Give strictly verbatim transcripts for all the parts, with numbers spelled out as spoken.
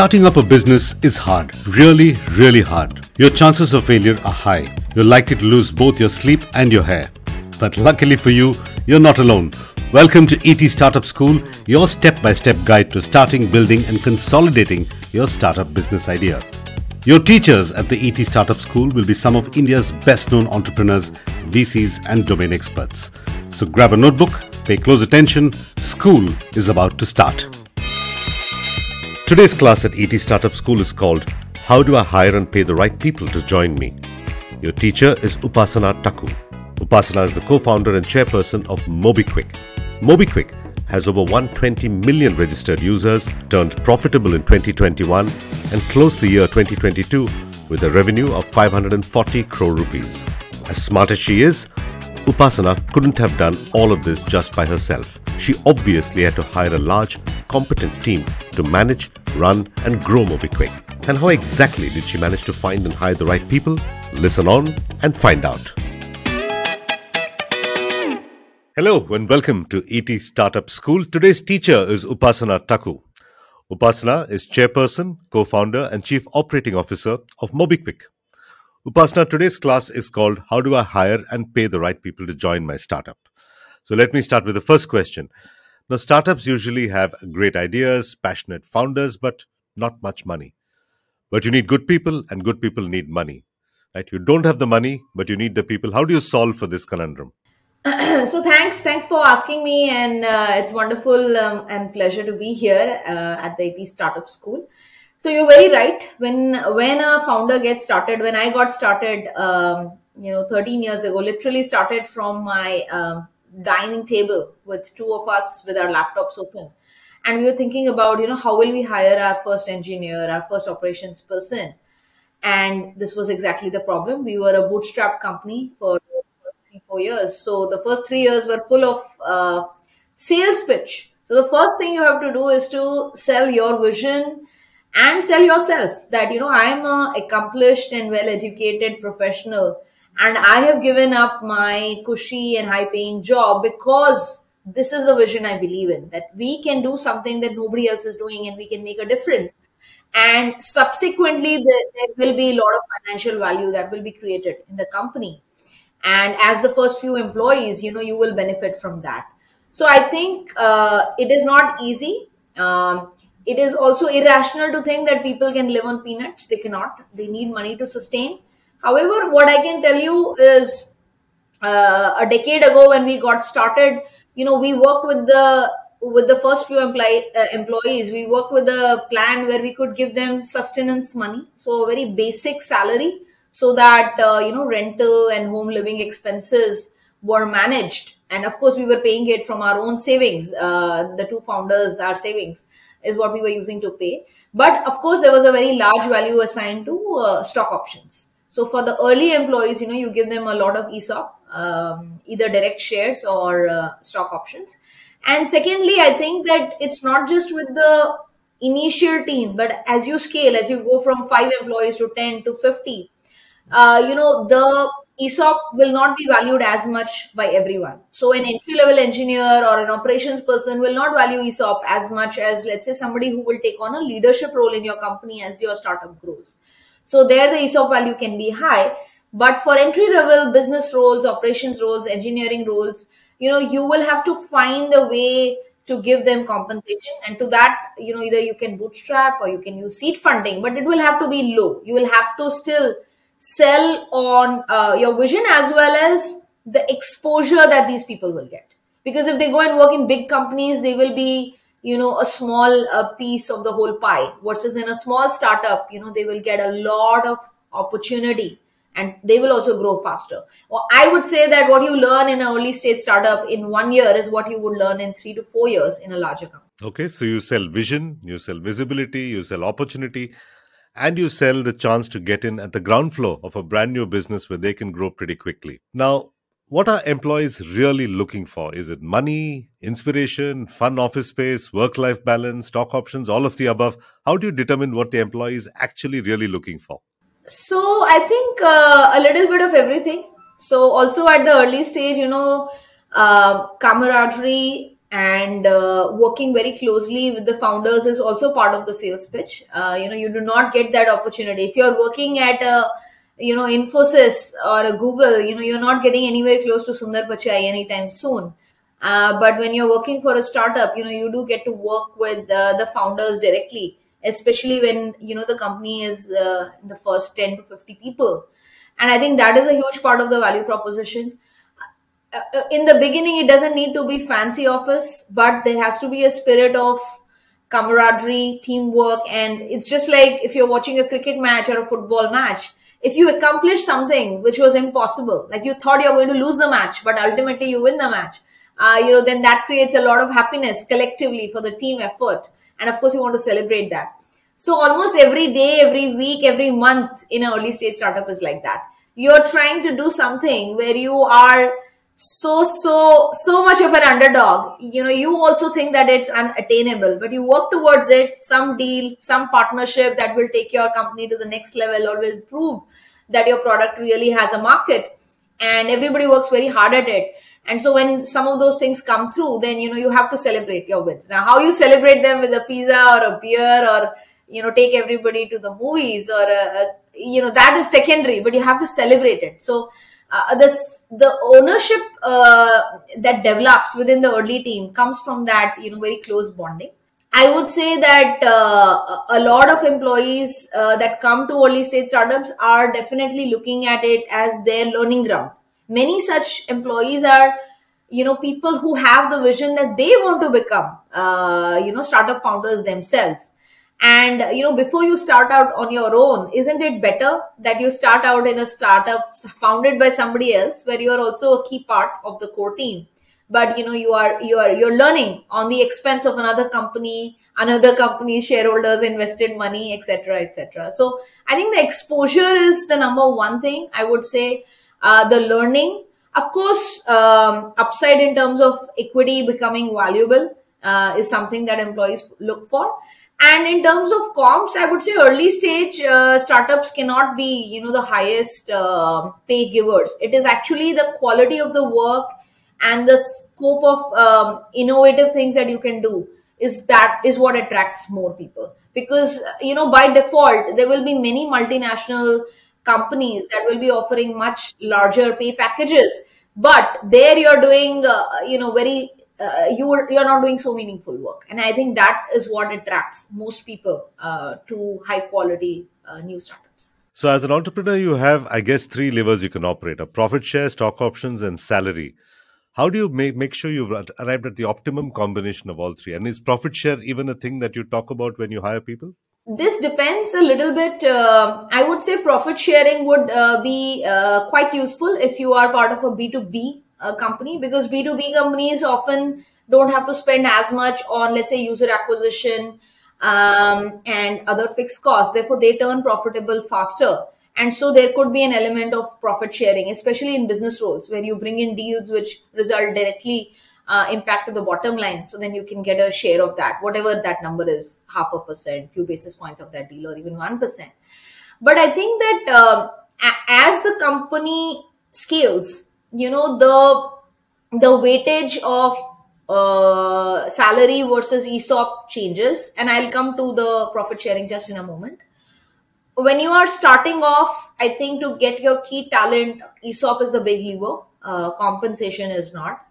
Starting up a business is hard, really, really hard. Your chances of failure are high. You're likely to lose both your sleep and your hair. But luckily for you, you're not alone. Welcome to E T Startup School, your step-by-step guide to starting, building and consolidating your startup business idea. Your teachers at the E T Startup School will be some of India's best-known entrepreneurs, V Cs and domain experts. So grab a notebook, pay close attention, school is about to start. Today's class at E T Startup School is called, How Do I Hire and Pay the Right People to Join Me? Your teacher is Upasana Taku. Upasana is the co-founder and chairperson of MobiKwik. MobiKwik has over one hundred twenty million registered users, turned profitable in twenty twenty-one and closed the year twenty twenty-two with a revenue of five hundred forty crore rupees. As smart as she is, Upasana couldn't have done all of this just by herself. She obviously had to hire a large, competent team to manage, run and grow MobiKwik. And how exactly did she manage to find and hire the right people? Listen on and find out. Hello and welcome to E T Startup School. Today's teacher is Upasana Taku. Upasana is chairperson, co-founder and chief operating officer of MobiKwik. Upasana, today's class is called, How Do I Hire and Pay the Right People to Join My Startup? So let me start with the first question. Now, startups usually have great ideas, passionate founders, but not much money. But you need good people and good people need money. Right? You don't have the money, but you need the people. How do you solve for this conundrum? So thanks, thanks for asking me, and uh, it's wonderful um, and pleasure to be here uh, at the E T Startup School. So you're very right. When when a founder gets started, when I got started, um, you know, thirteen years ago, literally started from my uh, dining table with two of us with our laptops open, and we were thinking about, you know, how will we hire our first engineer, our first operations person, and this was exactly the problem. We were a bootstrap company for four years. So the first three years were full of uh, sales pitch. So the first thing you have to do is to sell your vision and sell yourself that, you know, I'm an accomplished and well-educated professional and I have given up my cushy and high-paying job because this is the vision I believe in, that we can do something that nobody else is doing and we can make a difference. And subsequently, there, there will be a lot of financial value that will be created in the company. And as the first few employees, you know, you will benefit from that. So I think uh, it is not easy. Um, it is also irrational to think that people can live on peanuts. They cannot. They need money to sustain. However, what I can tell you is uh, a decade ago when we got started, you know, we worked with the with the first few employee, uh, employees. We worked with a plan where we could give them sustenance money. So a very basic salary, so that, uh, you know, rental and home living expenses were managed. And of course, we were paying it from our own savings. Uh, the two founders, our savings is what we were using to pay. But of course, there was a very large value assigned to uh, stock options. So for the early employees, you know, you give them a lot of E S O P, um, either direct shares or uh, stock options. And secondly, I think that it's not just with the initial team, but as you scale, as you go from five employees to ten to fifty, Uh, you know, the E S O P will not be valued as much by everyone. So an entry-level engineer or an operations person will not value E S O P as much as, let's say, somebody who will take on a leadership role in your company as your startup grows. So there the E S O P value can be high. But for entry-level business roles, operations roles, engineering roles, you know, you will have to find a way to give them compensation. And to that, you know, either you can bootstrap or you can use seed funding, but it will have to be low. You will have to still sell on uh, your vision as well as the exposure that these people will get. Because if they go and work in big companies, they will be, you know, a small uh, piece of the whole pie. Versus in a small startup, you know, they will get a lot of opportunity and they will also grow faster. Well, I would say that what you learn in an early stage startup in one year is what you would learn in three to four years in a larger company. Okay, so you sell vision, you sell visibility, you sell opportunity, and you sell the chance to get in at the ground floor of a brand new business where they can grow pretty quickly. Now, what are employees really looking for? Is it money, inspiration, fun office space, work-life balance, stock options, all of the above? How do you determine what the employee is actually really looking for? So I think uh, a little bit of everything. So also at the early stage, you know, uh, camaraderie, and uh, working very closely with the founders is also part of the sales pitch. Uh, you know, you do not get that opportunity. If you're working at a, you know, Infosys or a Google, you know, you're not getting anywhere close to Sundar Pichai anytime soon. Uh, but when you're working for a startup, you know, you do get to work with uh, the founders directly, especially when, you know, the company is uh, in the first ten to fifty people. And I think that is a huge part of the value proposition. In the beginning, it doesn't need to be fancy office, but there has to be a spirit of camaraderie, teamwork. And it's just like if you're watching a cricket match or a football match, if you accomplish something which was impossible, like you thought you're going to lose the match, but ultimately you win the match, uh, you know, then that creates a lot of happiness collectively for the team effort. And of course, you want to celebrate that. So almost every day, every week, every month in an early stage startup is like that. You're trying to do something where you are so, so, so much of an underdog. You know, you also think that it's unattainable, but you work towards it, some deal, some partnership that will take your company to the next level or will prove that your product really has a market, and everybody works very hard at it. And so when some of those things come through, then, you know, you have to celebrate your wins. Now, how you celebrate them with a pizza or a beer or, you know, take everybody to the movies or, a, a, you know, that is secondary, but you have to celebrate it. So, Uh, this, the ownership uh, that develops within the early team comes from that, you know, very close bonding. I would say that uh, a lot of employees uh, that come to early stage startups are definitely looking at it as their learning ground. Many such employees are, you know, people who have the vision that they want to become, uh, you know, startup founders themselves. And, you know, before you start out on your own, isn't it better that you start out in a startup founded by somebody else where you are also a key part of the core team? But, you know, you are, you are, you're learning on the expense of another company, another company's shareholders, invested money, et cetera, et cetera. So I think the exposure is the number one thing, I would say. Uh, the learning, of course, um, upside in terms of equity becoming valuable uh, is something that employees look for. And in terms of comps, I would say early stage uh, startups cannot be, you know, the highest uh, pay givers. It is actually the quality of the work and the scope of um, innovative things that you can do is that is what attracts more people. Because, you know, by default, there will be many multinational companies that will be offering much larger pay packages. But there you're doing, uh, you know, very... Uh, you are, you're not doing so meaningful work. And I think that is what attracts most people uh, to high quality uh, new startups. So as an entrepreneur, you have, I guess, three levers you can operate: a profit share, stock options, and salary. How do you make, make sure you've arrived at the optimum combination of all three? And is profit share even a thing that you talk about when you hire people? This depends a little bit. Uh, I would say profit sharing would uh, be uh, quite useful if you are part of a B two B A company, because B two B companies often don't have to spend as much on, let's say, user acquisition um, and other fixed costs. Therefore, they turn profitable faster. And so there could be an element of profit sharing, especially in business roles where you bring in deals which result directly uh, impact to the bottom line. So then you can get a share of that, whatever that number is, half a percent, few basis points of that deal, or even one percent. But I think that um, as the company scales, you know, the the weightage of uh, salary versus E S O P changes. And I'll come to the profit sharing just in a moment. When you are starting off, I think to get your key talent, E S O P is the big lever. Uh, compensation is not.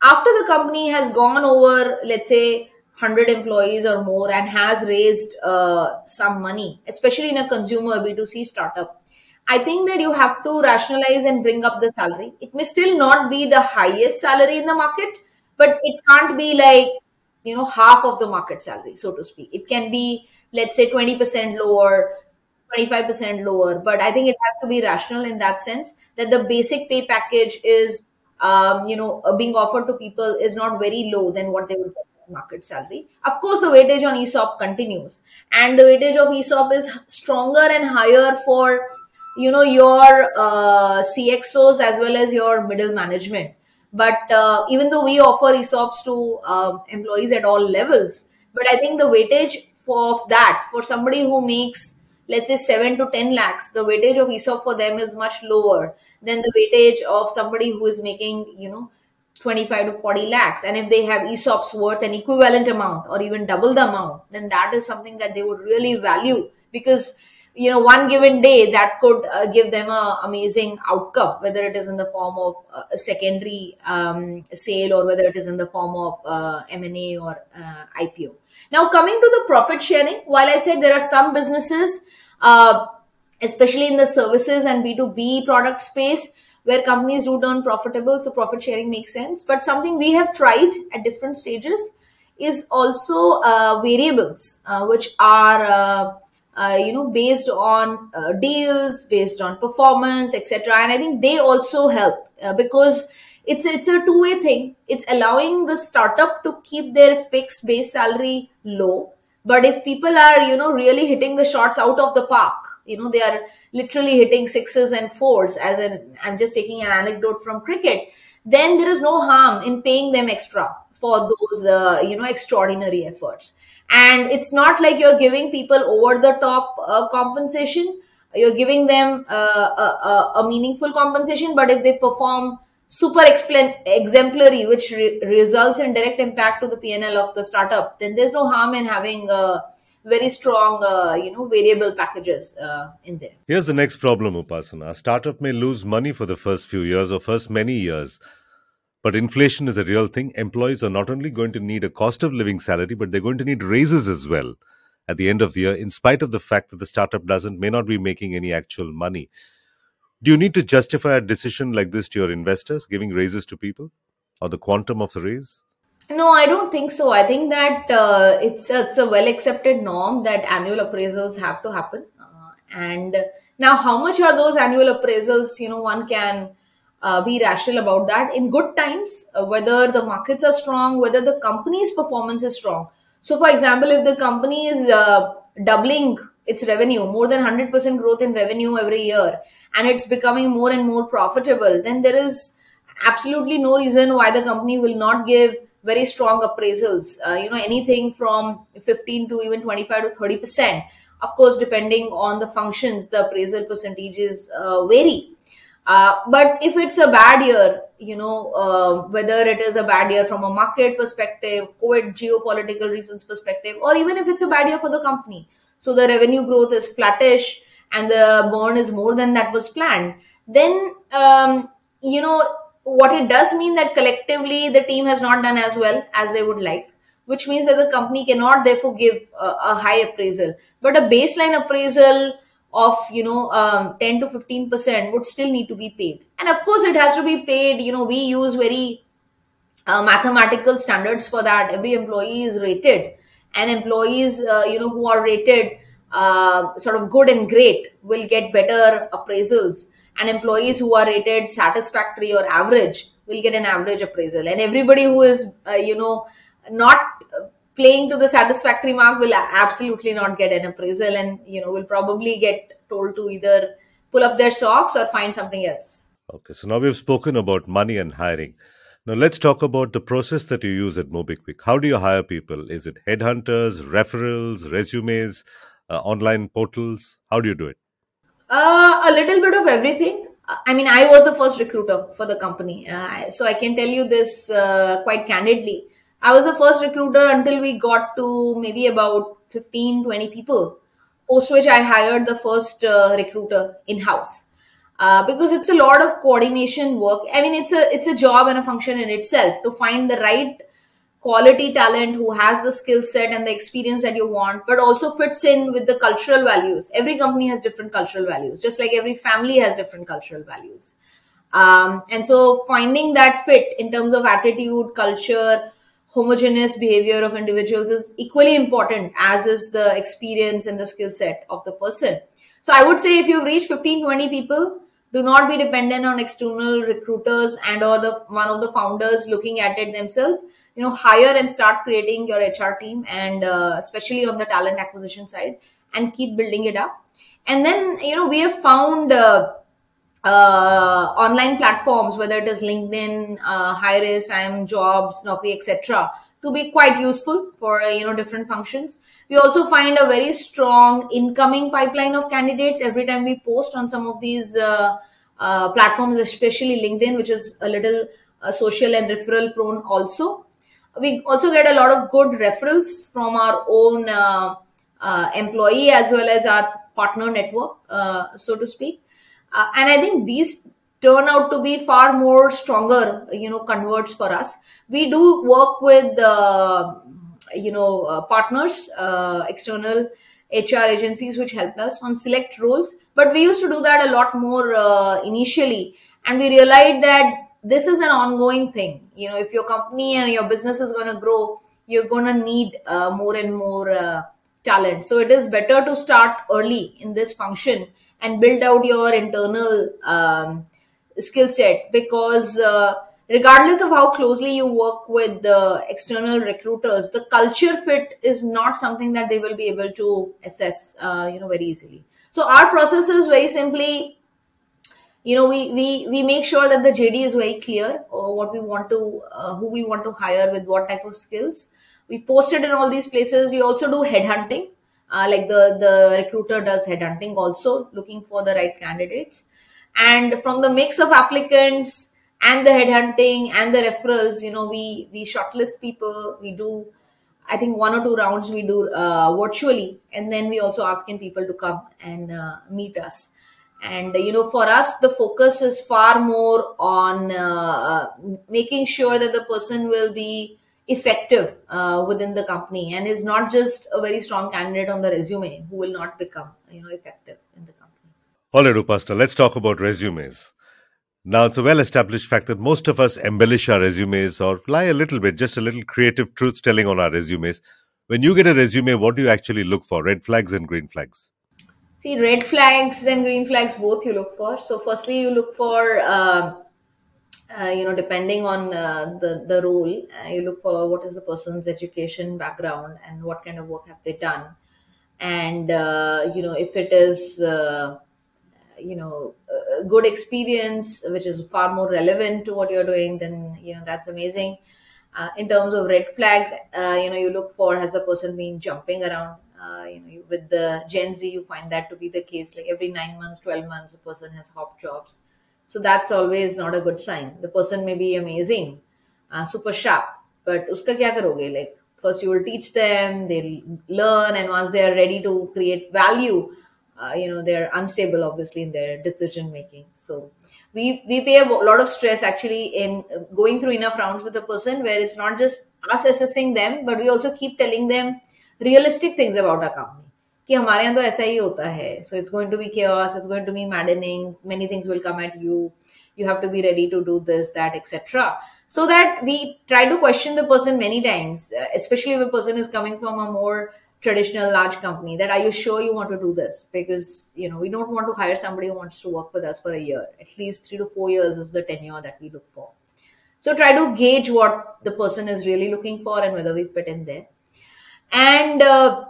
After the company has gone over, let's say, one hundred employees or more and has raised uh, some money, especially in a consumer B two C startup, I think that you have to rationalize and bring up the salary. It may still not be the highest salary in the market, but it can't be like, you know, half of the market salary, so to speak. It can be, let's say, twenty percent lower, twenty-five percent lower. But I think it has to be rational in that sense that the basic pay package is, um, you know, being offered to people is not very low than what they would get in the market salary. Of course, the weightage on E S O P continues, and the weightage of E S O P is stronger and higher for, you know, your uh, C X Os as well as your middle management. But uh, even though we offer E S O Ps to uh, employees at all levels, but I think the weightage for, of that, for somebody who makes, let's say, seven to ten lakhs, the weightage of E S O P for them is much lower than the weightage of somebody who is making, you know, twenty-five to forty lakhs. And if they have ESOPs worth an equivalent amount or even double the amount, then that is something that they would really value, because, you know, one given day that could uh, give them a amazing outcome, whether it is in the form of uh, a secondary um, sale or whether it is in the form of uh, M and A or uh, I P O. Now, coming to the profit sharing, while I said there are some businesses, uh, especially in the services and B two B product space, where companies do turn profitable, so profit sharing makes sense. But something we have tried at different stages is also uh, variables, uh, which are uh, Uh, you know, based on uh, deals, based on performance, et cetera. And I think they also help uh, because it's it's a two-way thing. It's allowing the startup to keep their fixed base salary low. But if people are, you know, really hitting the shots out of the park, you know, they are literally hitting sixes and fours, as an, I'm just taking an anecdote from cricket, then there is no harm in paying them extra for those, uh, you know, extraordinary efforts. And it's not like you're giving people over the top uh, compensation. You're giving them uh, a, a, a meaningful compensation. But if they perform super exemplary, which re results in direct impact to the P and L of the startup, then there's no harm in having uh, very strong, uh, you know, variable packages uh, in there. Here's the next problem, Upasana. A startup may lose money for the first few years or first many years. But inflation is a real thing. Employees are not only going to need a cost of living salary, but they're going to need raises as well at the end of the year, in spite of the fact that the startup doesn't, may not be making any actual money. Do you need to justify a decision like this to your investors, giving raises to people or the quantum of the raise? No, I don't think so. I think that uh, it's, a, it's a well-accepted norm that annual appraisals have to happen. Uh, and now how much are those annual appraisals? You know, one can... Uh, be rational about that in good times, uh, whether the markets are strong, whether the company's performance is strong. So, for example, if the company is uh, doubling its revenue, more than one hundred percent growth in revenue every year, and it's becoming more and more profitable, then there is absolutely no reason why the company will not give very strong appraisals, uh, you know, anything from fifteen to even twenty-five to thirty percent. Of course, depending on the functions, the appraisal percentages uh, vary. Uh, but if it's a bad year, you know, uh, whether it is a bad year from a market perspective, COVID geopolitical reasons perspective, or even if it's a bad year for the company, so the revenue growth is flattish and the burn is more than that was planned, then, um, you know, what it does mean that collectively the team has not done as well as they would like, which means that the company cannot therefore give a, a high appraisal. But a baseline appraisal of, you know, um, ten to fifteen percent would still need to be paid. And of course, it has to be paid. You know, we use very uh, mathematical standards for that. Every employee is rated, and employees, uh, you know, who are rated uh, sort of good and great will get better appraisals. And employees who are rated satisfactory or average will get an average appraisal. And everybody who is, uh, you know, not uh, playing to the satisfactory mark will absolutely not get an appraisal, and, you know, will probably get told to either pull up their socks or find something else. Okay, so now we've spoken about money and hiring. Now let's talk about the process that you use at MobiKwik. How do you hire people? Is it headhunters, referrals, resumes, uh, online portals? How do you do it? Uh, a little bit of everything. I mean, I was the first recruiter for the company. Uh, so I can tell you this uh, quite candidly. I was the first recruiter until we got to maybe about fifteen, twenty people, post which I hired the first uh, recruiter in-house uh, because it's a lot of coordination work. I mean, it's a, it's a job and a function in itself to find the right quality talent who has the skill set and the experience that you want, but also fits in with the cultural values. Every company has different cultural values, just like every family has different cultural values. Um, and so finding that fit in terms of attitude, culture, homogeneous behavior of individuals is equally important as is the experience and the skill set of the person. So I would say if you reach fifteen, twenty people, do not be dependent on external recruiters and or the one of the founders looking at it themselves. You know, hire and start creating your H R team, and uh, especially on the talent acquisition side, and keep building it up. And then, you know, we have found uh, Uh, online platforms, whether it is LinkedIn, uh, Hirist, I M Jobs, Naukri, et cetera, to be quite useful for uh, you know, different functions. We also find a very strong incoming pipeline of candidates every time we post on some of these uh, uh, platforms, especially LinkedIn, which is a little uh, social and referral prone also. We also get a lot of good referrals from our own uh, uh, employee as well as our partner network, uh, so to speak. Uh, and I think these turn out to be far more stronger, you know, converts for us. We do work with, uh, you know, uh, partners, uh, external H R agencies, which helped us on select roles. But we used to do that a lot more uh, initially. And we realized that this is an ongoing thing. You know, if your company and your business is going to grow, you're going to need uh, more and more uh, talent. So it is better to start early in this function and build out your internal um, skill set, because uh, regardless of how closely you work with the external recruiters, the culture fit is not something that they will be able to assess, uh, you know, very easily. So our process is very simply, you know, we, we, we make sure that the J D is very clear or what we want to, uh, who we want to hire with what type of skills. We post it in all these places. We also do headhunting, uh, like the, the recruiter does headhunting also, looking for the right candidates. And from the mix of applicants and the headhunting and the referrals, you know, we, we shortlist people. We do, I think, one or two rounds we do uh, virtually. And then we also asking people to come and uh, meet us. And, you know, for us, the focus is far more on uh, making sure that the person will be effective uh, within the company and is not just a very strong candidate on the resume who will not become, you know, effective in the company. All right, Upasana, let's talk about resumes. Now, it's a well-established fact that most of us embellish our resumes or lie a little bit, just a little creative truth-telling on our resumes. When you get a resume, what do you actually look for? Red flags and green flags? See, red flags and green flags, both you look for. So firstly, you look for, uh, uh, you know, depending on uh, the, the role, uh, you look for what is the person's education background and what kind of work have they done. And, uh, you know, if it is, uh, you know, a good experience, which is far more relevant to what you're doing, then, you know, that's amazing. Uh, in terms of red flags, uh, you know, you look for, has the person been jumping around? Uh, you know, with the Gen Z, you find that to be the case. Like every nine months, twelve months, a person has hop jobs. So that's always not a good sign. The person may be amazing, uh, super sharp, but uska kya karoge? Like first you will teach them, they'll learn, and once they are ready to create value, uh, you know, they're unstable, obviously, in their decision making. So we we pay a lot of stress actually in going through enough rounds with a person where it's not just us assessing them, but we also keep telling them realistic things about our company. Ki hamare yahan to aisa hi hota hai. So it's going to be chaos, it's going to be maddening, many things will come at you, you have to be ready to do this, that, et cetera. So that we try to question the person many times, especially if a person is coming from a more traditional large company, that are you sure you want to do this? Because, you know, we don't want to hire somebody who wants to work with us for a year. At least three to four years is the tenure that we look for. So try to gauge what the person is really looking for and whether we fit in there. And, uh,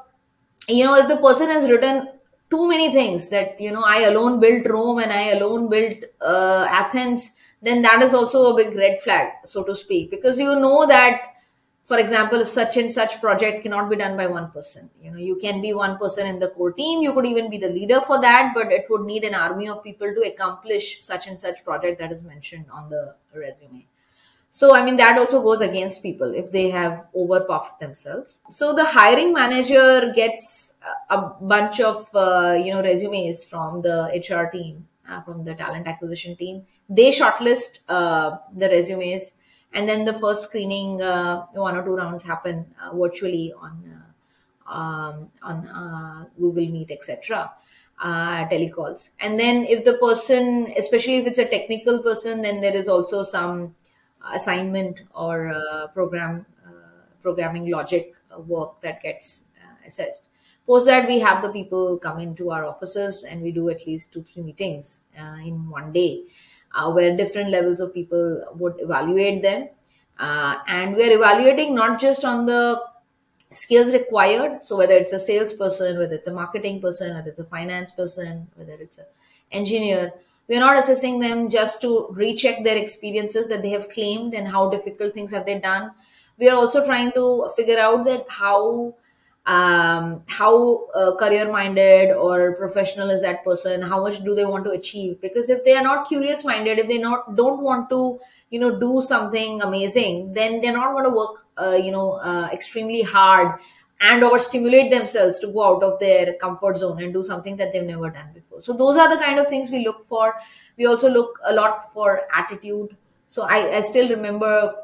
you know, if the person has written too many things that, you know, I alone built Rome and I alone built uh, Athens, then that is also a big red flag, so to speak, because you know that, for example, such and such project cannot be done by one person. You know, you can be one person in the core team. You could even be the leader for that, but it would need an army of people to accomplish such and such project that is mentioned on the resume. So, I mean, that also goes against people if they have overpuffed themselves. So the hiring manager gets a bunch of, uh, you know, resumes from the H R team, uh, from the talent acquisition team. They shortlist uh, the resumes, and then the first screening, uh, one or two rounds happen uh, virtually on, uh, um, on uh, Google Meet, et cetera, uh, telecalls. And then if the person, especially if it's a technical person, then there is also some assignment or uh, program uh, programming logic work that gets uh, assessed. Post that, we have the people come into our offices and we do at least two, three meetings uh, in one day uh, where different levels of people would evaluate them. Uh, and we're evaluating not just on the skills required. So whether it's a salesperson, whether it's a marketing person, whether it's a finance person, whether it's an engineer, we're not assessing them just to recheck their experiences that they have claimed and how difficult things have they done. We are also trying to figure out that how um, how uh, career-minded or professional is that person? How much do they want to achieve? Because if they are not curious-minded, if they not don't want to, you know, do something amazing, then they're not going to work, uh, you know, uh, extremely hard and or stimulate themselves to go out of their comfort zone and do something that they've never done before. So those are the kind of things we look for. We also look a lot for attitude. So I, I still remember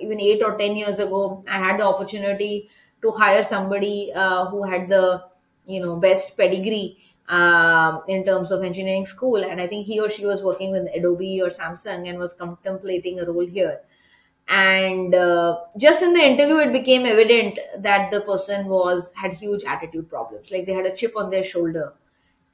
even eight or ten years ago, I had the opportunity to hire somebody uh, who had the, you know, best pedigree uh, in terms of engineering school. And I think he or she was working with Adobe or Samsung and was contemplating a role here. And uh, just in the interview, it became evident that the person was had huge attitude problems. Like they had a chip on their shoulder.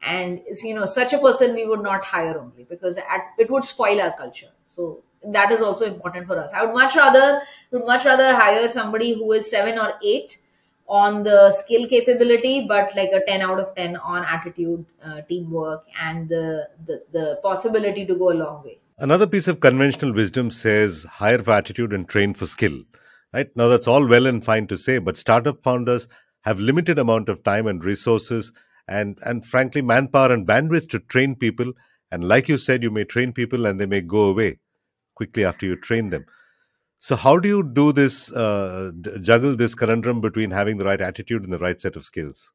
And, you know, such a person we would not hire only because at, it would spoil our culture. So that is also important for us. I would much rather would much rather hire somebody who is seven or eight on the skill capability, but like a ten out of ten on attitude, uh, teamwork, and the, the, the possibility to go a long way. Another piece of conventional wisdom says hire for attitude and train for skill. Right? Now, that's all well and fine to say, but startup founders have limited amount of time and resources and, and frankly, manpower and bandwidth to train people. And like you said, you may train people and they may go away quickly after you train them. So how do you do this, uh, juggle this conundrum between having the right attitude and the right set of skills?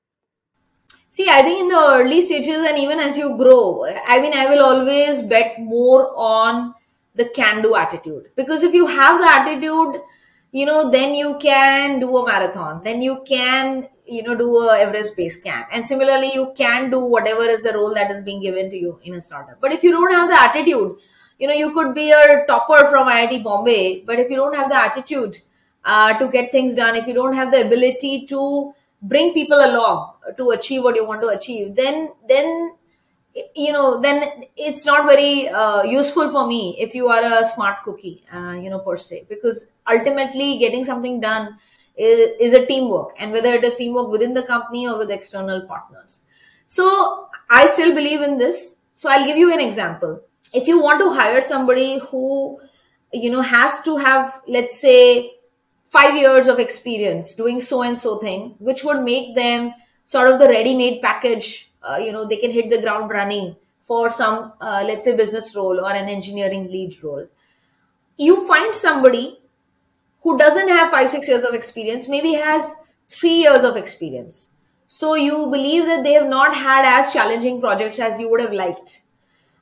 See, I think in the early stages and even as you grow, I mean, I will always bet more on the can-do attitude. Because if you have the attitude, you know, then you can do a marathon. Then you can, you know, do a Everest base camp. And similarly, you can do whatever is the role that is being given to you in a startup. But if you don't have the attitude, you know, you could be a topper from I I T Bombay, but if you don't have the attitude uh, to get things done, if you don't have the ability to bring people along to achieve what you want to achieve, then, then you know, then it's not very uh, useful for me if you are a smart cookie, uh, you know, per se, because ultimately getting something done is, is a teamwork, and whether it is teamwork within the company or with external partners. So I still believe in this. So I'll give you an example. If you want to hire somebody who, you know, has to have, let's say, five years of experience doing so-and-so thing, which would make them sort of the ready-made package, uh, you know, they can hit the ground running for some, uh, let's say, business role or an engineering lead role. You find somebody who doesn't have five, six years of experience, maybe has three years of experience. So you believe that they have not had as challenging projects as you would have liked.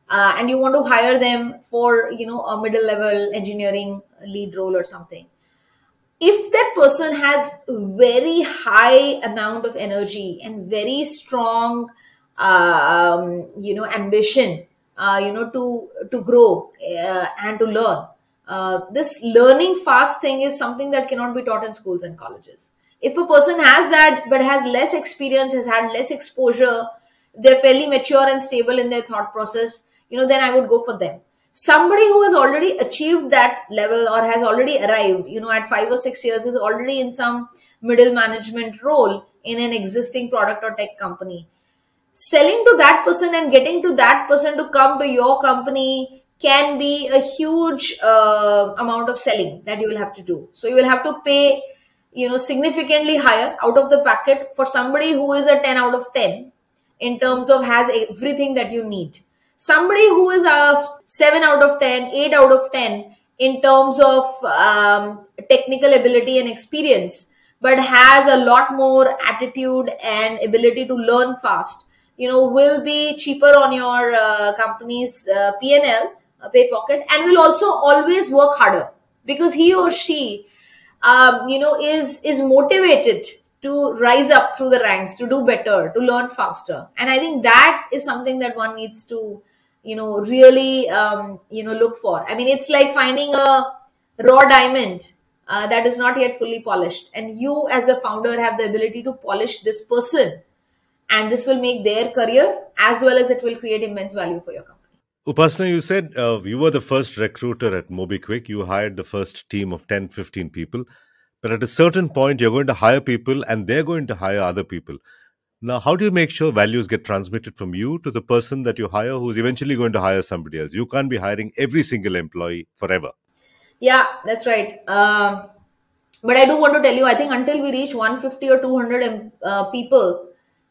Uh, and you want to hire them for, you know, a middle-level engineering lead role or something. If that person has very high amount of energy and very strong, um, you know, ambition, uh, you know, to to grow uh, and to learn, uh, this learning fast thing is something that cannot be taught in schools and colleges. If a person has that but has less experience, has had less exposure, they're fairly mature and stable in their thought process, you know, then I would go for them. Somebody who has already achieved that level or has already arrived, you know, at five or six years is already in some middle management role in an existing product or tech company. Selling to that person and getting to that person to come to your company can be a huge uh, amount of selling that you will have to do. So you will have to pay, you know, significantly higher out of the packet for somebody who is a ten out of ten in terms of has everything that you need. Somebody who is a seven out of ten, eight out of ten in terms of um, technical ability and experience, but has a lot more attitude and ability to learn fast, you know, will be cheaper on your uh, company's uh, P and L, uh, pay pocket, and will also always work harder because he or she, um, you know, is, is motivated to rise up through the ranks, to do better, to learn faster. And I think that is something that one needs to, you know, really, um, you know, look for. I mean, it's like finding a raw diamond uh, that is not yet fully polished. And you as a founder have the ability to polish this person. And this will make their career as well as it will create immense value for your company. Upasana, you said uh, you were the first recruiter at MobiKwik. You hired the first team of ten, fifteen people. But at a certain point, you're going to hire people and they're going to hire other people. Now, how do you make sure values get transmitted from you to the person that you hire who's eventually going to hire somebody else? You can't be hiring every single employee forever. Yeah, that's right. Um, But I do want to tell you, I think until we reach one fifty or two hundred uh, people,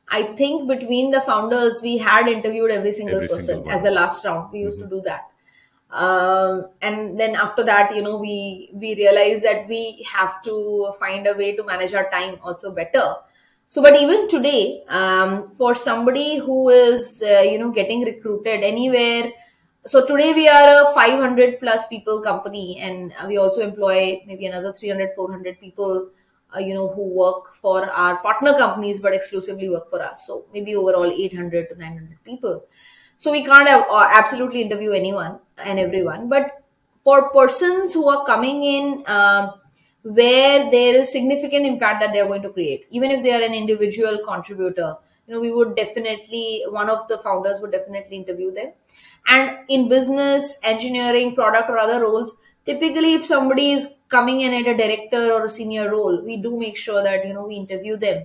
I think between the founders, we had interviewed every single every person single as the last round. We used mm-hmm. to do that. Um, and then after that, you know, we, we realized that we have to find a way to manage our time also better. So, but even today, um, for somebody who is, uh, you know, getting recruited anywhere. So today we are a five hundred plus people company, and we also employ maybe another three hundred, four hundred people, uh, you know, who work for our partner companies, but exclusively work for us. So maybe overall eight hundred to nine hundred people. So we can't have, uh, absolutely interview anyone and everyone, but for persons who are coming in, um, where there is significant impact that they're going to create, even if they are an individual contributor, you know, we would definitely, one of the founders would definitely interview them. And in business, engineering, product or other roles, typically if somebody is coming in at a director or a senior role, we do make sure that, you know, we interview them,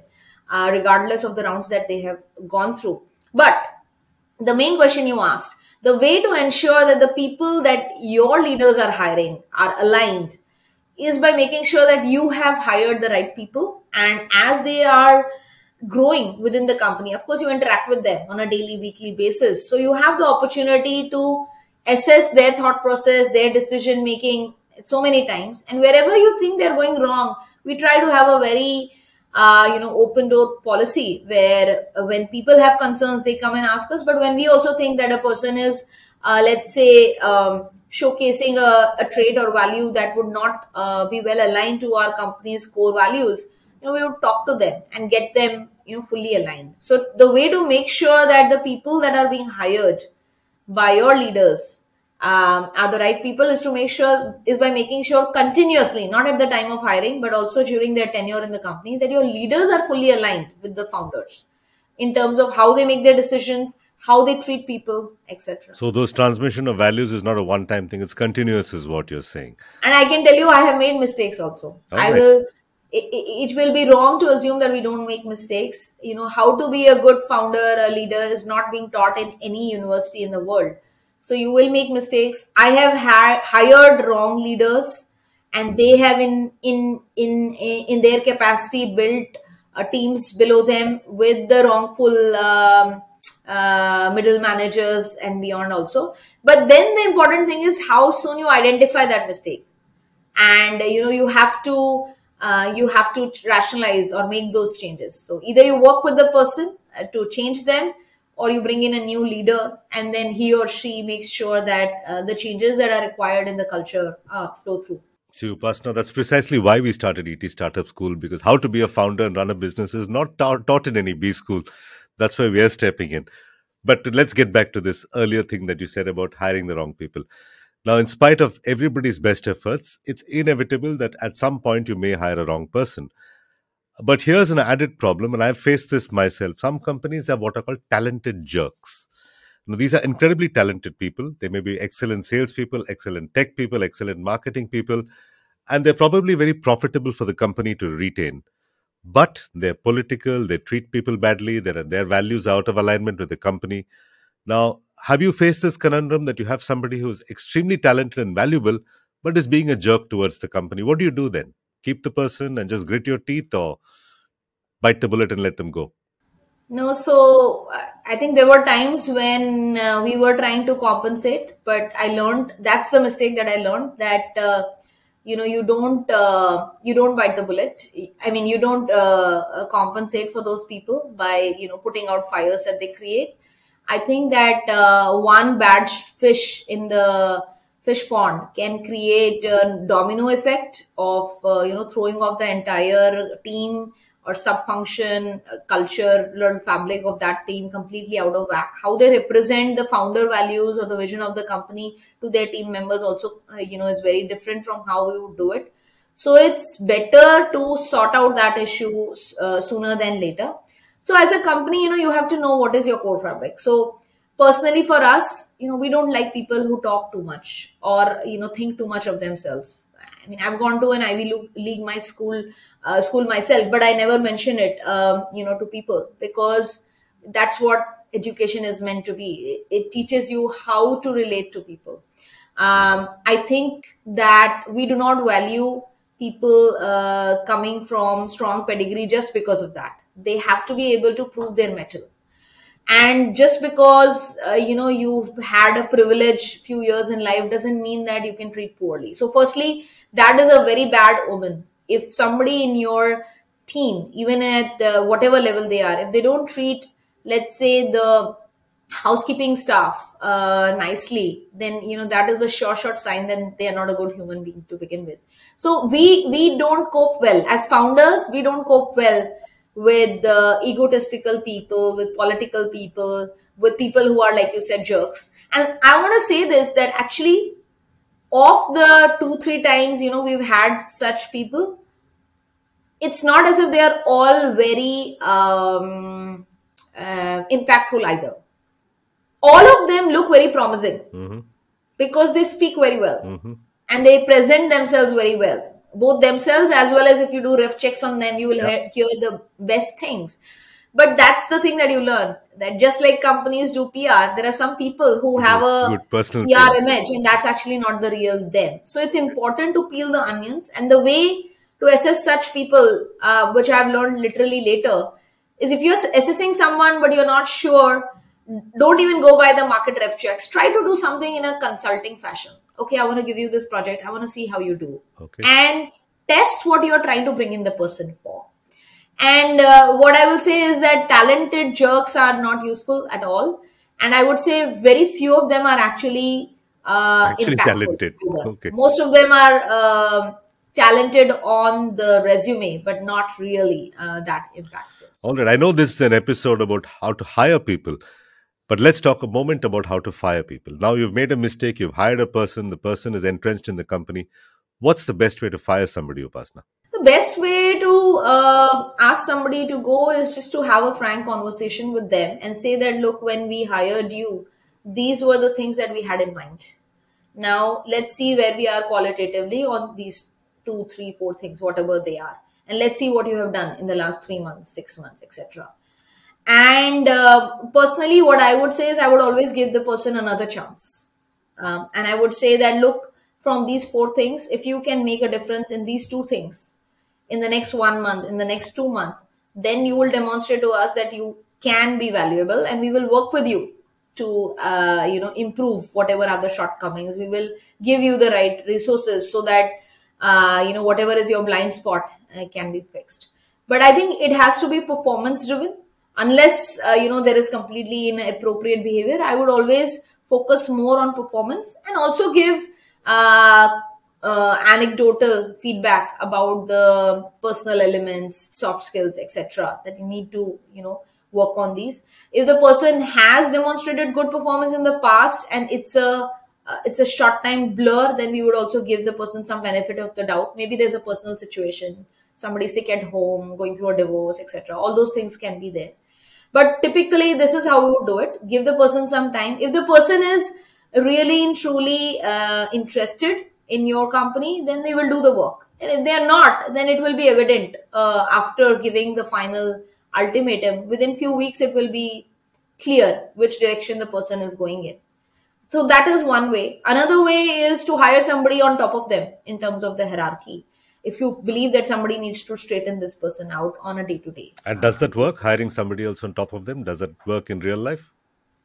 uh, regardless of the rounds that they have gone through. But the main question you asked, the way to ensure that the people that your leaders are hiring are aligned is by making sure that you have hired the right people, and as they are growing within the company, of course, you interact with them on a daily, weekly basis. So you have the opportunity to assess their thought process, their decision making so many times. And wherever you think they're going wrong, we try to have a very, uh, you know, open door policy where when people have concerns, they come and ask us. But when we also think that a person is, uh, let's say, um, showcasing a, a trait or value that would not uh, be well aligned to our company's core values, you know, we would talk to them and get them, you know, fully aligned. So the way to make sure that the people that are being hired by your leaders um, are the right people is to make sure is by making sure continuously, not at the time of hiring, but also during their tenure in the company, that your leaders are fully aligned with the founders in terms of how they make their decisions, how they treat people, et cetera. So those transmission of values is not a one-time thing. It's continuous is what you're saying. And I can tell you, I have made mistakes also. All I right. will. It, it will be wrong to assume that we don't make mistakes. You know, how to be a good founder, a leader is not being taught in any university in the world. So you will make mistakes. I have ha- hired wrong leaders, and they have in, in, in, in their capacity built uh, teams below them with the wrongful um, uh middle managers and beyond also. But then the important thing is how soon you identify that mistake, and you know you have to uh you have to rationalize or make those changes. So either you work with the person uh, to change them, or you bring in a new leader and then he or she makes sure that uh, the changes that are required in the culture uh, flow through. See, Upasana, that's precisely why we started E T Startup School, because how to be a founder and run a business is not ta- taught in any B school. That's why we are stepping in. But let's get back to this earlier thing that you said about hiring the wrong people. Now, in spite of everybody's best efforts, it's inevitable that at some point you may hire a wrong person. But here's an added problem, and I've faced this myself. Some companies have what are called talented jerks. Now, these are incredibly talented people. They may be excellent salespeople, excellent tech people, excellent marketing people, and they're probably very profitable for the company to retain. But they're political, they treat people badly, their, their values are out of alignment with the company. Now, have you faced this conundrum that you have somebody who's extremely talented and valuable, but is being a jerk towards the company? What do you do then? Keep the person and just grit your teeth, or bite the bullet and let them go? No, so I think there were times when uh, we were trying to compensate, but I learned, that's the mistake that I learned, that... Uh, you know, you don't, uh, you don't bite the bullet. I mean, you don't uh, compensate for those people by, you know, putting out fires that they create. I think that uh, one bad fish in the fish pond can create a domino effect of, uh, you know, throwing off the entire team or sub-function, cultural fabric of that team completely out of whack. How they represent the founder values or the vision of the company to their team members also, you know, is very different from how we would do it. So it's better to sort out that issue uh, sooner than later. So as a company, you know, you have to know what is your core fabric. So personally for us, you know, we don't like people who talk too much or, you know, think too much of themselves. I mean, I've gone to an Ivy League, my school, uh, school myself, but I never mention it, um, you know, to people, because that's what education is meant to be. It teaches you how to relate to people. Um, I think that we do not value people uh, coming from strong pedigree just because of that. They have to be able to prove their mettle. And just because, uh, you know, you've had a privilege few years in life doesn't mean that you can treat poorly. So firstly, that is a very bad omen. If somebody in your team, even at the, whatever level they are, if they don't treat, let's say, the housekeeping staff uh, nicely, then, you know, that is a sure shot sign that they are not a good human being to begin with. So we, we don't cope well. As founders, we don't cope well with uh, egotistical people, with political people, with people who are, like you said, jerks. And I want to say this, that actually of the two, three times, you know, we've had such people, it's not as if they are all very um, uh, impactful either. All of them look very promising mm-hmm. because they speak very well mm-hmm. and they present themselves very well. Both themselves as well as if you do ref checks on them, you will yeah. hear the best things. But that's the thing that you learn, that just like companies do P R, there are some people who have a personal P R thing. Image, and that's actually not the real them. So it's important to peel the onions, and the way to assess such people, uh, which I've learned literally later, is if you're assessing someone but you're not sure, don't even go by the market ref checks. Try to do something in a consulting fashion. Okay, I want to give you this project. I want to see how you do. Okay. And test what you're trying to bring in the person for. And uh, what I will say is that talented jerks are not useful at all. And I would say very few of them are actually uh, Actually impactful. talented. Okay. Most of them are uh, talented on the resume, but not really uh, that impactful. All right. I know this is an episode about how to hire people. But let's talk a moment about how to fire people. Now, you've made a mistake. You've hired a person. The person is entrenched in the company. What's the best way to fire somebody, Upasana? The best way to uh, ask somebody to go is just to have a frank conversation with them and say that, look, when we hired you, these were the things that we had in mind. Now, let's see where we are qualitatively on these two, three, four things, whatever they are. And let's see what you have done in the last three months, six months, et cetera. And uh, personally, what I would say is I would always give the person another chance. Um, and I would say that, look, from these four things, if you can make a difference in these two things in the next one month, in the next two months, then you will demonstrate to us that you can be valuable, and we will work with you to, uh, you know, improve whatever are the shortcomings. We will give you the right resources so that, uh, you know, whatever is your blind spot uh, can be fixed. But I think it has to be performance driven. Unless, uh, you know, there is completely inappropriate behavior, I would always focus more on performance, and also give uh, uh, anecdotal feedback about the personal elements, soft skills, et cetera that you need to, you know, work on these. If the person has demonstrated good performance in the past and it's a, uh, it's a short time blur, then we would also give the person some benefit of the doubt. Maybe there's a personal situation, somebody sick at home, going through a divorce, et cetera. All those things can be there. But typically, this is how we would do it. Give the person some time. If the person is really and truly uh, interested in your company, then they will do the work. And if they are not, then it will be evident uh, after giving the final ultimatum. Within few weeks, it will be clear which direction the person is going in. So that is one way. Another way is to hire somebody on top of them in terms of the hierarchy. If you believe that somebody needs to straighten this person out on a day-to-day. And does that work? Hiring somebody else on top of them, does that work in real life?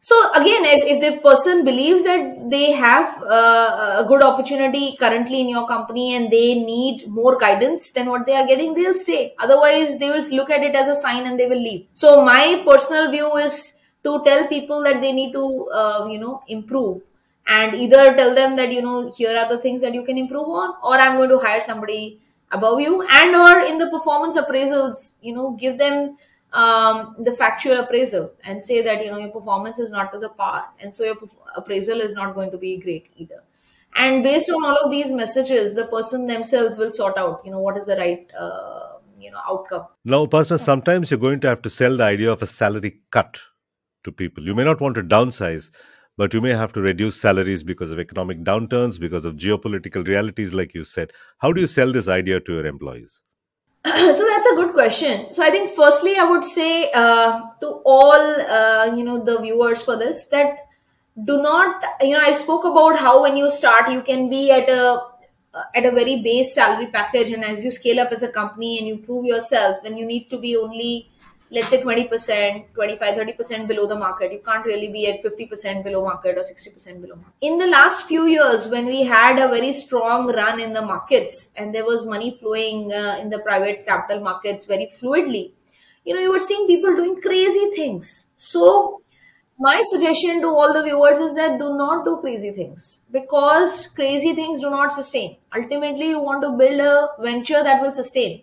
So again, if, if the person believes that they have uh, a good opportunity currently in your company and they need more guidance than what they are getting, they'll stay. Otherwise, they will look at it as a sign and they will leave. So my personal view is to tell people that they need to, uh, you know, improve. And either tell them that, you know, here are the things that you can improve on, or I'm going to hire somebody above you, and or in the performance appraisals, you know, give them um, the factual appraisal and say that, you know, your performance is not to the par, and so your appraisal is not going to be great either. And based on all of these messages, the person themselves will sort out, you know, what is the right, uh, you know, outcome. Now, Upasana, sometimes you're going to have to sell the idea of a salary cut to people. You may not want to downsize, but you may have to reduce salaries because of economic downturns, because of geopolitical realities, like you said. How do you sell this idea to your employees? So that's a good question. So I think firstly, I would say uh, to all, uh, you know, the viewers for this, that do not, you know, I spoke about how when you start, you can be at a uh, at a very base salary package, and as you scale up as a company and you prove yourself, then you need to be only, let's say, twenty percent, twenty-five, thirty percent below the market. You can't really be at fifty percent below market or sixty percent below market. In the last few years, when we had a very strong run in the markets and there was money flowing uh, in the private capital markets very fluidly, you know, you were seeing people doing crazy things. So my suggestion to all the viewers is that do not do crazy things, because crazy things do not sustain. Ultimately, you want to build a venture that will sustain.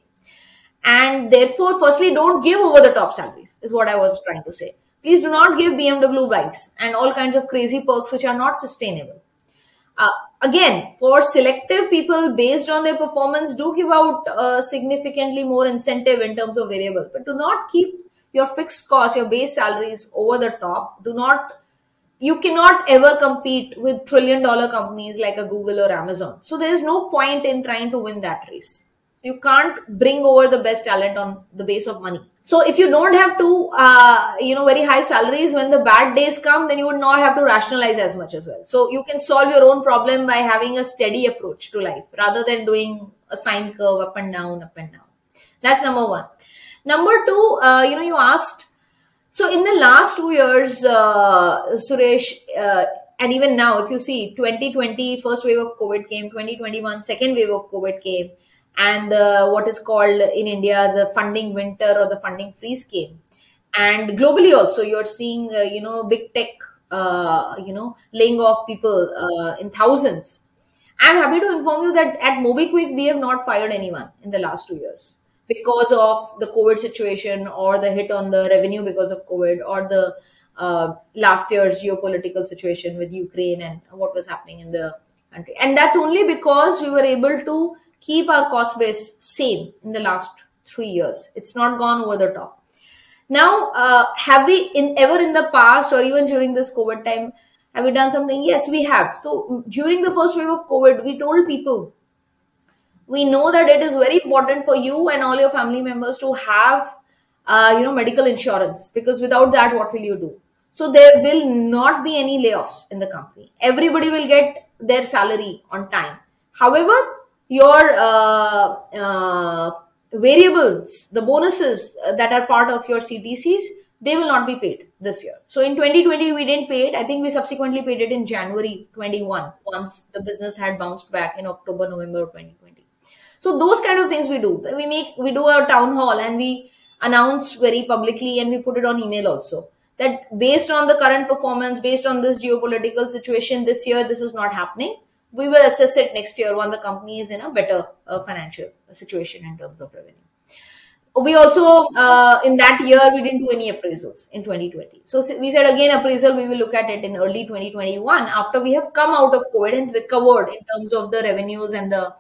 And therefore, firstly, don't give over the top salaries is what I was trying to say. Please do not give B M W bikes and all kinds of crazy perks which are not sustainable. Uh, again, for selective people, based on their performance, do give out uh, significantly more incentive in terms of variable. But do not keep your fixed costs, your base salaries over the top. Do not, you cannot ever compete with trillion dollar companies like a Google or Amazon. So there is no point in trying to win that race. You can't bring over the best talent on the base of money. So if you don't have to, uh, you know, very high salaries, when the bad days come, then you would not have to rationalize as much as well. So you can solve your own problem by having a steady approach to life rather than doing a sine curve up and down, up and down. That's number one. Number two, uh, you know, you asked. So in the last two years, uh, Suresh, uh, and even now, if you see twenty twenty, first wave of COVID came, twenty twenty-one, second wave of COVID came. And uh, what is called in India, the funding winter or the funding freeze came. And globally also, you're seeing, uh, you know, big tech, uh, you know, laying off people uh, in thousands. I'm happy to inform you that at MobiKwik, we have not fired anyone in the last two years because of the COVID situation or the hit on the revenue because of COVID or the uh, last year's geopolitical situation with Ukraine and what was happening in the country. And that's only because we were able to keep our cost base same in the last three years. It's not gone over the top. Now, uh, have we in ever in the past or even during this COVID time, have we done something? Yes, we have. So during the first wave of COVID, we told people, we know that it is very important for you and all your family members to have, uh, you know, medical insurance, because without that, what will you do? So there will not be any layoffs in the company. Everybody will get their salary on time. However, your uh, uh, variables, the bonuses that are part of your C T Cs, they will not be paid this year. So in twenty twenty, we didn't pay it. I think we subsequently paid it in January twenty-one, once the business had bounced back in October, November of twenty twenty. So those kind of things we do. We make, we do a town hall and we announce very publicly, and we put it on email also, that based on the current performance, based on this geopolitical situation this year, this is not happening. We will assess it next year when the company is in a better uh, financial situation in terms of revenue. We also, uh, in that year, we didn't do any appraisals in twenty twenty. So we said, again, appraisal, we will look at it in early twenty twenty-one after we have come out of COVID and recovered in terms of the revenues and the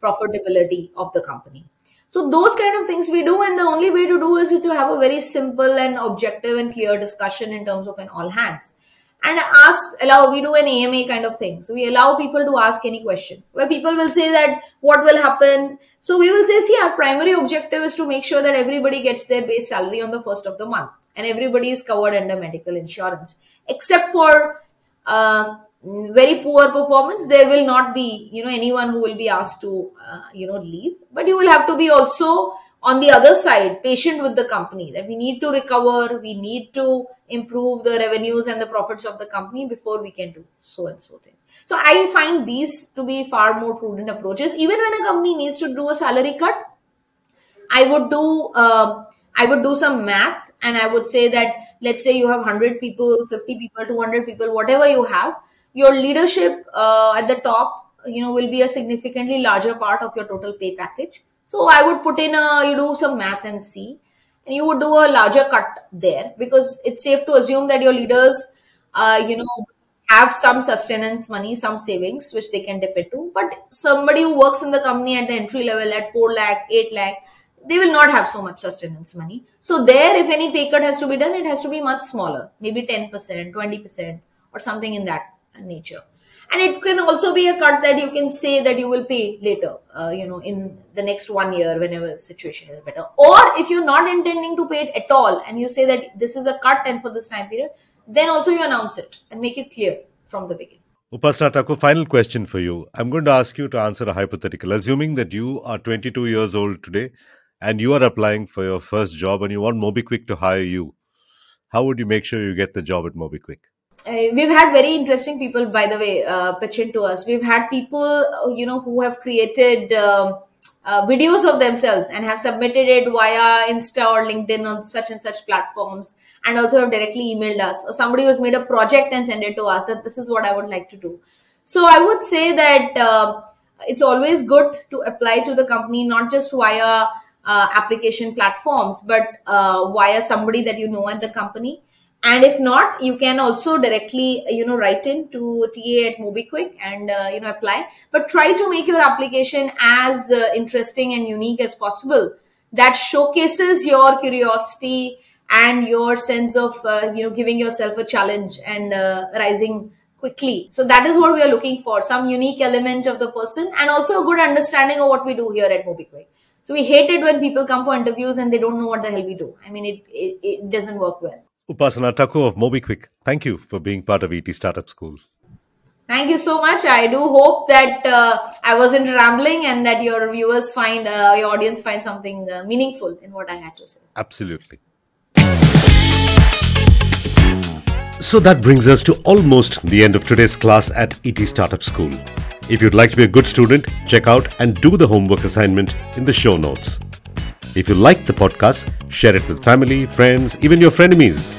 profitability of the company. So those kind of things we do. And the only way to do is to have a very simple and objective and clear discussion in terms of an all hands. And ask, allow, we do an A M A kind of thing. So we allow people to ask any question, where people will say that what will happen. So we will say, see, our primary objective is to make sure that everybody gets their base salary on the first of the month and everybody is covered under medical insurance. Except for uh, very poor performance, there will not be, you know, anyone who will be asked to, uh, you know, leave. But you will have to be also on the other side, patient with the company, that we need to recover, we need to improve the revenues and the profits of the company before we can do so and so thing. So I find these to be far more prudent approaches. Even when a company needs to do a salary cut, I would do uh, I would do some math, and I would say that, let's say you have one hundred people, fifty people, two hundred people, whatever you have, your leadership uh, at the top, you know, will be a significantly larger part of your total pay package. So I would put in a, you do some math and see, and you would do a larger cut there, because it's safe to assume that your leaders, uh, you know, have some sustenance money, some savings, which they can dip into. But somebody who works in the company at the entry level at four lakh, eight lakh, they will not have so much sustenance money. So there, if any pay cut has to be done, it has to be much smaller, maybe ten percent, twenty percent or something in that nature. And it can also be a cut that you can say that you will pay later, uh, you know, in the next one year, whenever the situation is better. Or if you're not intending to pay it at all, and you say that this is a cut and for this time period, then also you announce it and make it clear from the beginning. Upasana Taku, final question for you. I'm going to ask you to answer a hypothetical. Assuming that you are twenty-two years old today and you are applying for your first job and you want MobiKwik to hire you, how would you make sure you get the job at MobiKwik? Uh, we've had very interesting people, by the way, uh, pitch into us. We've had people, you know, who have created um, uh, videos of themselves and have submitted it via Insta or LinkedIn on such and such platforms, and also have directly emailed us. Or somebody who's made a project and sent it to us that this is what I would like to do. So I would say that uh, it's always good to apply to the company, not just via uh, application platforms, but uh, via somebody that you know at the company. And if not, you can also directly, you know, write in to T A at MobiKwik and, uh, you know, apply. But try to make your application as uh, interesting and unique as possible. That showcases your curiosity and your sense of, uh, you know, giving yourself a challenge and uh, rising quickly. So that is what we are looking for, some unique element of the person and also a good understanding of what we do here at MobiKwik. So we hate it when people come for interviews and they don't know what the hell we do. I mean, it, it, it doesn't work well. Upasana Taku of MobiKwik, thank you for being part of E T Startup School. Thank you so much. I do hope that uh, I wasn't rambling and that your viewers find, uh, your audience find something uh, meaningful in what I had to say. Absolutely. So that brings us to almost the end of today's class at E T Startup School. If you'd like to be a good student, check out and do the homework assignment in the show notes. If you like the podcast, share it with family, friends, even your frenemies.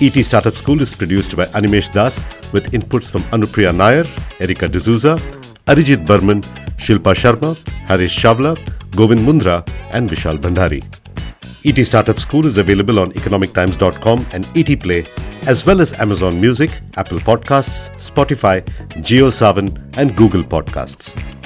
E T Startup School is produced by Animesh Das with inputs from Anupriya Nair, Erika D'Souza, Arijit Burman, Shilpa Sharma, Harish Shavla, Govind Mundra and Vishal Bhandari. E T Startup School is available on economic times dot com and E T Play, as well as Amazon Music, Apple Podcasts, Spotify, JioSaavn and Google Podcasts.